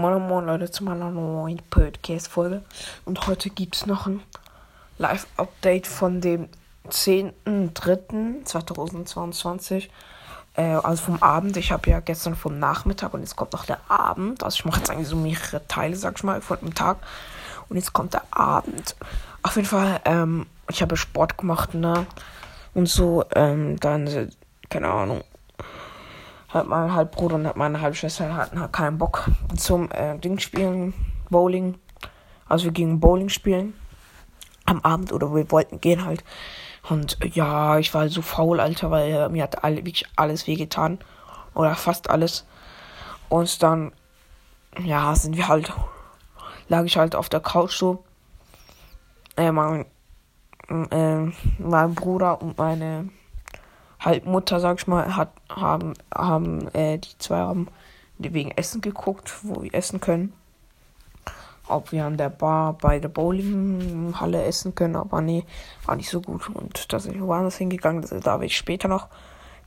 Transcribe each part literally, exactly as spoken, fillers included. Moin Moin Leute zu meiner neuen Podcast-Folge. Und heute gibt es noch ein Live-Update von dem zehnten dritten zweitausendzweiundzwanzig. Äh, also vom Abend. Ich habe ja gestern vom Nachmittag und jetzt kommt noch der Abend. Also ich mache jetzt eigentlich so mehrere Teile, sag ich mal, von dem Tag. Und jetzt kommt der Abend. Auf jeden Fall, ähm, ich habe Sport gemacht, ne? Und so, ähm, dann, keine Ahnung. Hat mein Halbbruder und hat meine Halbschwester hatten halt keinen Bock zum äh, Ding spielen, Bowling. Also wir gingen Bowling spielen am Abend oder wir wollten gehen halt. Und ja, ich war so faul, Alter, weil äh, mir hat alle, wirklich alles wehgetan. Oder fast alles. Und dann, ja, sind wir halt, lag ich halt auf der Couch so. Äh, mein, äh, mein Bruder und meine Halbmutter, sag ich mal, hat, haben, haben, äh, die zwei haben wegen Essen geguckt, wo wir essen können. Ob wir an der Bar bei der Bowlinghalle essen können, aber nee, war nicht so gut. Und da sind wir woanders hingegangen, das, da will ich später noch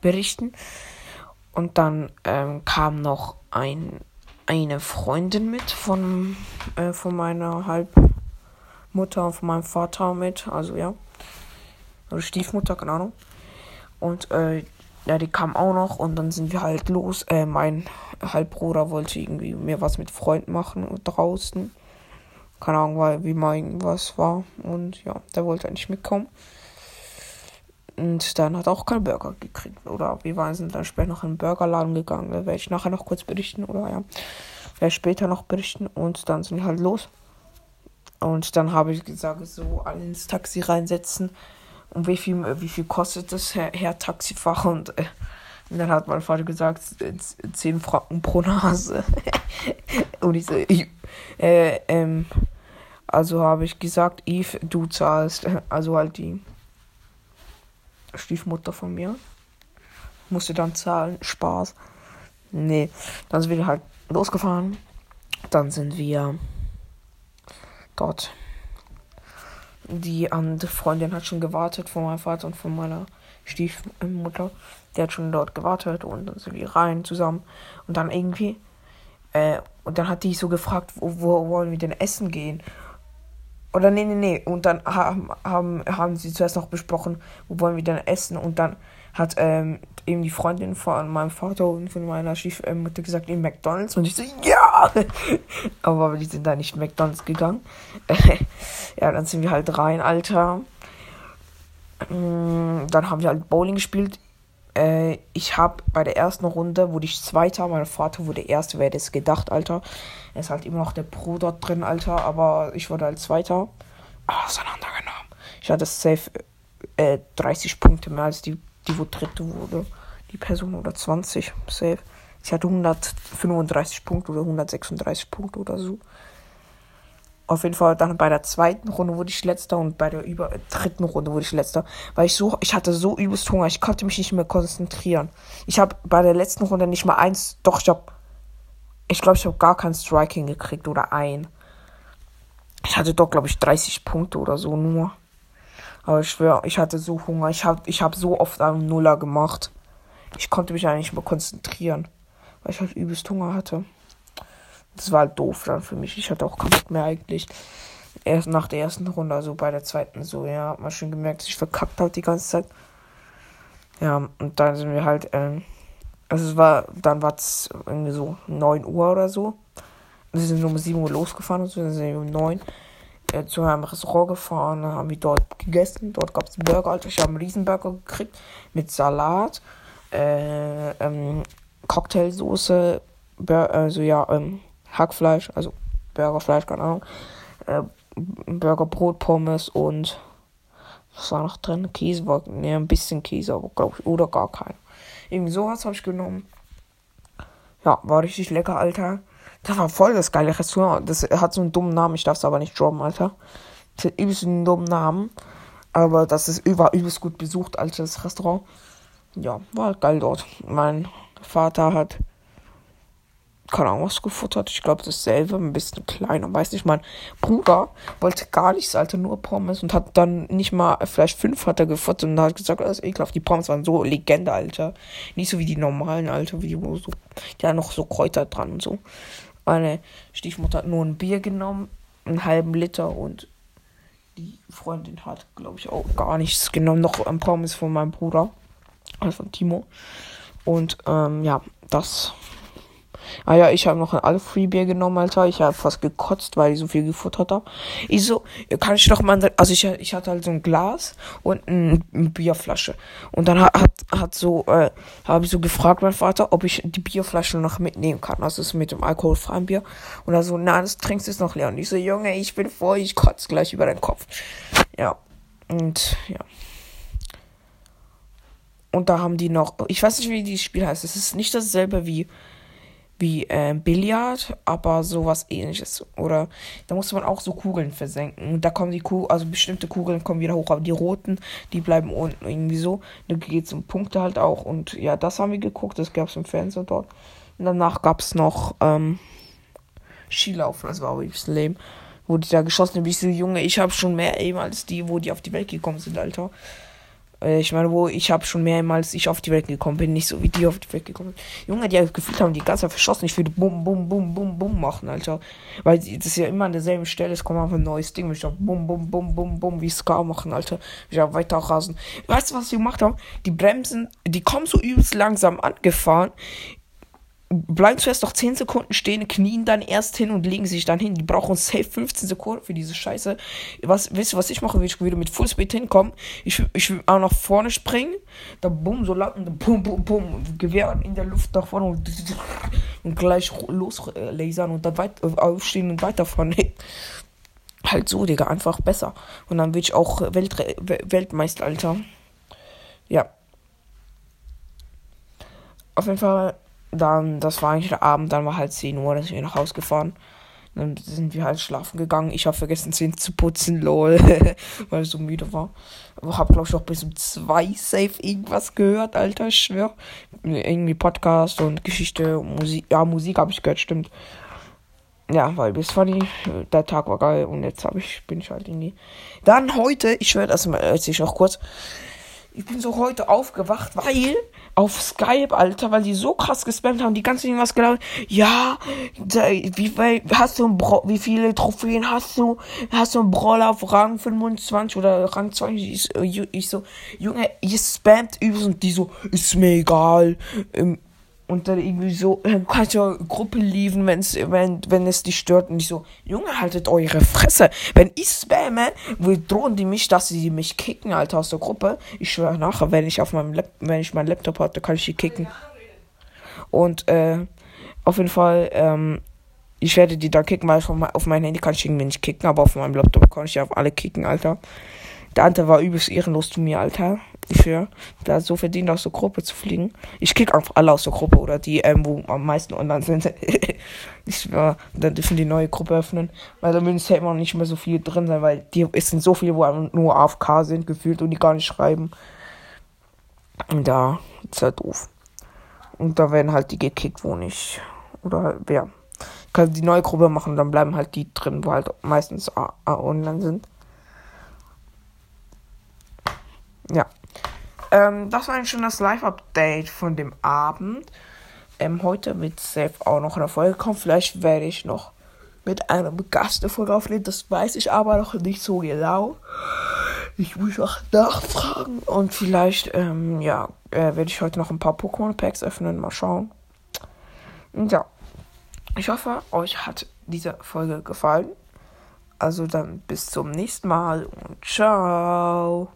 berichten. Und dann ähm, kam noch ein, eine Freundin mit von, äh, von meiner Halbmutter und von meinem Vater mit, also ja, oder Stiefmutter, keine Ahnung. Und äh, ja, die kam auch noch und dann sind wir halt los. Äh, mein Halbbruder wollte irgendwie mir was mit Freunden machen und draußen. Keine Ahnung, weil wie mal irgendwas war. Und ja, der wollte eigentlich mitkommen. Und dann hat er auch keinen Burger gekriegt. Oder wir waren, sind dann später noch in den Burgerladen gegangen. Da werde ich nachher noch kurz berichten. Oder ja, werde ich später noch berichten. Und dann sind wir halt los. Und dann habe ich gesagt, so alle ins Taxi reinsetzen. Und wie viel, wie viel kostet das, Herr, Herr Taxifahrer? Und, äh, und dann hat mein Vater gesagt, zehn Franken pro Nase. Und ich so, ich, äh, ähm, also habe ich gesagt, Yves, du zahlst. Also halt die Stiefmutter von mir. Musste dann zahlen, Spaß. Nee, dann sind wir halt losgefahren. Dann sind wir dort. Die andere Freundin hat schon gewartet von meinem Vater und von meiner Stiefmutter. Der hat schon dort gewartet und dann sind wir rein zusammen. Und dann irgendwie, äh, und dann hat die so gefragt, wo, wo wollen wir denn essen gehen? Oder nee, nee, nee. Und dann haben, haben, haben sie zuerst noch besprochen, wo wollen wir denn essen? Und dann hat ähm, eben die Freundin von meinem Vater und von meiner Stiefmutter gesagt, in McDonald's. Und ich so, ja! Aber die sind da nicht in McDonald's gegangen. Ja, dann sind wir halt rein, Alter. Dann haben wir halt Bowling gespielt. Ich habe bei der ersten Runde, wurde ich Zweiter, mein Vater wurde Erster, wer hätte es gedacht, Alter. Er ist halt immer noch der Pro dort drin, Alter, aber ich wurde halt Zweiter. Auseinandergenommen. Ich hatte safe äh, dreißig Punkte mehr als die, die wo Dritte wurde. Die Person oder zwanzig, safe. Ich hatte hundertfünfunddreißig Punkte oder hundertsechsunddreißig Punkte oder so. Auf jeden Fall, dann bei der zweiten Runde wurde ich Letzter und bei der über, äh, dritten Runde wurde ich Letzter. Weil ich so, ich hatte so übelst Hunger, ich konnte mich nicht mehr konzentrieren. Ich habe bei der letzten Runde nicht mal eins, doch ich habe, ich glaube, ich habe gar kein Striking gekriegt oder ein. Ich hatte doch, glaube ich, dreißig Punkte oder so nur. Aber ich schwöre, ich hatte so Hunger, ich habe ich hab so oft einen Nuller gemacht. Ich konnte mich eigentlich nicht mehr konzentrieren, weil ich halt übelst Hunger hatte. Das war halt doof dann für mich. Ich hatte auch keinen Bock mehr eigentlich. Erst nach der ersten Runde, also bei der zweiten so, ja, hat man schon gemerkt, dass ich verkackt habe die ganze Zeit. Ja, und dann sind wir halt, ähm, also es war, dann war es irgendwie so neun Uhr oder so. Wir sind um sieben Uhr losgefahren und so, dann sind wir um neun äh, zu einem Restaurant gefahren, dann haben wir dort gegessen, dort gab es einen Burger, Alter, ich habe einen Riesenburger gekriegt mit Salat, äh, ähm, Cocktailsoße, Bur- also ja, ähm, Hackfleisch, also Burgerfleisch, keine Ahnung. Äh, Burgerbrot, Pommes und was war noch drin? Käse war, ne, ein bisschen Käse, aber glaube ich, oder gar kein. Irgendwie sowas habe ich genommen. Ja, war richtig lecker, Alter. Das war voll das geile Restaurant. Das hat so einen dummen Namen, ich darf es aber nicht droppen, Alter. Das hat übelst einen dummen Namen. Aber das ist war übelst gut besucht, Alter, das Restaurant. Ja, war halt geil dort. Mein Vater hat keine Ahnung, was gefuttert. Ich glaube, dasselbe, ein bisschen kleiner. Weiß nicht, mein Bruder wollte gar nichts, Alter, nur Pommes und hat dann nicht mal, vielleicht fünf hat er gefuttert und hat gesagt, das ist ekelhaft. Die Pommes waren so Legende, Alter. Nicht so wie die normalen, Alter, wie die, wo so, ja, noch so Kräuter dran und so. Meine Stiefmutter hat nur ein Bier genommen, einen halben Liter, und die Freundin hat, glaube ich, auch gar nichts genommen. Noch ein Pommes von meinem Bruder, also von Timo. Und ähm, ja, das. Ah ja, ich habe noch ein Alfree-Bier genommen, Alter. Ich habe fast gekotzt, weil ich so viel gefuttert habe. Ich so, kann ich noch mal... Also ich, ich hatte halt so ein Glas und eine Bierflasche. Und dann hat, hat, hat so, äh, habe ich so gefragt, mein Vater, ob ich die Bierflasche noch mitnehmen kann. Also das ist mit dem alkoholfreien Bier. Und er so, na, das trinkst du jetzt noch leer. Und ich so, Junge, ich bin voll, ich kotze gleich über deinen Kopf. Ja, und ja. Und da haben die noch... Ich weiß nicht, wie dieses Spiel heißt. Es ist nicht dasselbe wie... wie äh, Billard, aber sowas ähnliches. Oder da musste man auch so Kugeln versenken. Da kommen die Kugeln, also bestimmte Kugeln kommen wieder hoch, aber die roten, die bleiben unten irgendwie so. Da geht es um Punkte halt auch. Und ja, das haben wir geguckt, das gab es im Fernsehen dort. Und danach gab es noch ähm, Skilaufen, das war aber übelst lame. Wo die da geschossen haben, bin ich so, Junge, ich habe schon mehr Aim als die, wo die auf die Welt gekommen sind, Alter. Ich meine, wo ich habe schon mehrmals ich auf die Welt gekommen bin, nicht so wie die auf die Welt gekommen sind. Junge, die gefühlt haben die ganze Zeit verschossen. Ich würde bum, bum, bum, bum, bum machen, Alter. Weil das ist ja immer an derselben Stelle. Es kommt einfach ein neues Ding. Ich würde bum, bum, bum, bum, bum, wie Ska machen, Alter. Ich würde weiter rasen. Weißt du, was die gemacht haben? Die Bremsen, die kommen so übelst langsam angefahren. Bleiben zuerst noch zehn Sekunden stehen, knien dann erst hin und legen sich dann hin. Die brauchen safe fünfzehn Sekunden für diese Scheiße. Was, weißt du, was ich mache? Ich würde mit Fullspeed hinkommen. Ich, ich will auch nach vorne springen. Dann bumm, so lang. Dann bumm, bumm, bumm. Gewehr in der Luft nach vorne. Und, und gleich loslasern und dann weit, aufstehen und weiterfahren. Halt so, Digga. Einfach besser. Und dann will ich auch Weltre- Weltmeister, Alter. Ja. Auf jeden Fall... Dann, das war eigentlich der Abend, dann war halt zehn Uhr, dann sind wir nach Hause gefahren. Dann sind wir halt schlafen gegangen. Ich habe vergessen, Zähne zu putzen, lol, weil ich so müde war. Aber hab, glaube ich, auch bis um zwei safe irgendwas gehört, Alter, ich schwör. Irgendwie Podcast und Geschichte, Musik, ja, Musik habe ich gehört, stimmt. Ja, weil bis war die, der Tag war geil und jetzt hab ich, bin ich halt irgendwie. Dann heute, ich schwör, das erzähl ich noch kurz. Ich bin so heute aufgewacht, weil auf Skype, Alter, weil die so krass gespammt haben, die ganze irgendwas gelaufen. Ja, da, wie, weil, hast du ein Bra- wie viele Trophäen hast du? Hast du einen Brawler auf Rang fünfundzwanzig oder Rang zwanzig? Ich, ich, ich so, Junge, ihr spammt übelst und die so, ist mir egal. Und dann irgendwie so, du kannst ja Gruppe lieben, wenn's, wenn, wenn es dich stört. Und ich so, Junge, haltet eure Fresse. Wenn ich spamme, drohen die mich, dass sie mich kicken, Alter, aus der Gruppe. Ich schwöre nachher, wenn ich auf meinem Lap- wenn ich meinen Laptop hatte, kann ich die kicken. Und äh, auf jeden Fall, ähm, ich werde die da kicken, weil auf meinem Handy kann ich irgendwie nicht kicken, aber auf meinem Laptop kann ich ja auf alle kicken, Alter. Der andere war übelst ehrenlos zu mir, Alter. Ich höre, da so verdient, aus der Gruppe zu fliegen. Ich kick einfach alle aus der Gruppe oder die, ähm, wo am meisten online sind. Ich war, dann dürfen die neue Gruppe öffnen. Weil dann würden es halt immer noch nicht mehr so viele drin sein, weil die, es sind so viele, wo nur A F K sind, gefühlt, und die gar nicht schreiben. Und da ist halt doof. Und da werden halt die gekickt, wo nicht. Oder halt, ja. Ich kann die neue Gruppe machen, dann bleiben halt die drin, wo halt meistens A- A- online sind. Ja, ähm, das war eigentlich schon das Live-Update von dem Abend. Ähm, heute wird safe auch noch eine Folge kommen. Vielleicht werde ich noch mit einem Gast eine Folge aufnehmen. Das weiß ich aber noch nicht so genau. Ich muss noch nachfragen. Und vielleicht, ähm, ja, äh, werde ich heute noch ein paar Pokémon-Packs öffnen. Mal schauen. Ja, ich hoffe, euch hat diese Folge gefallen. Also dann bis zum nächsten Mal und ciao.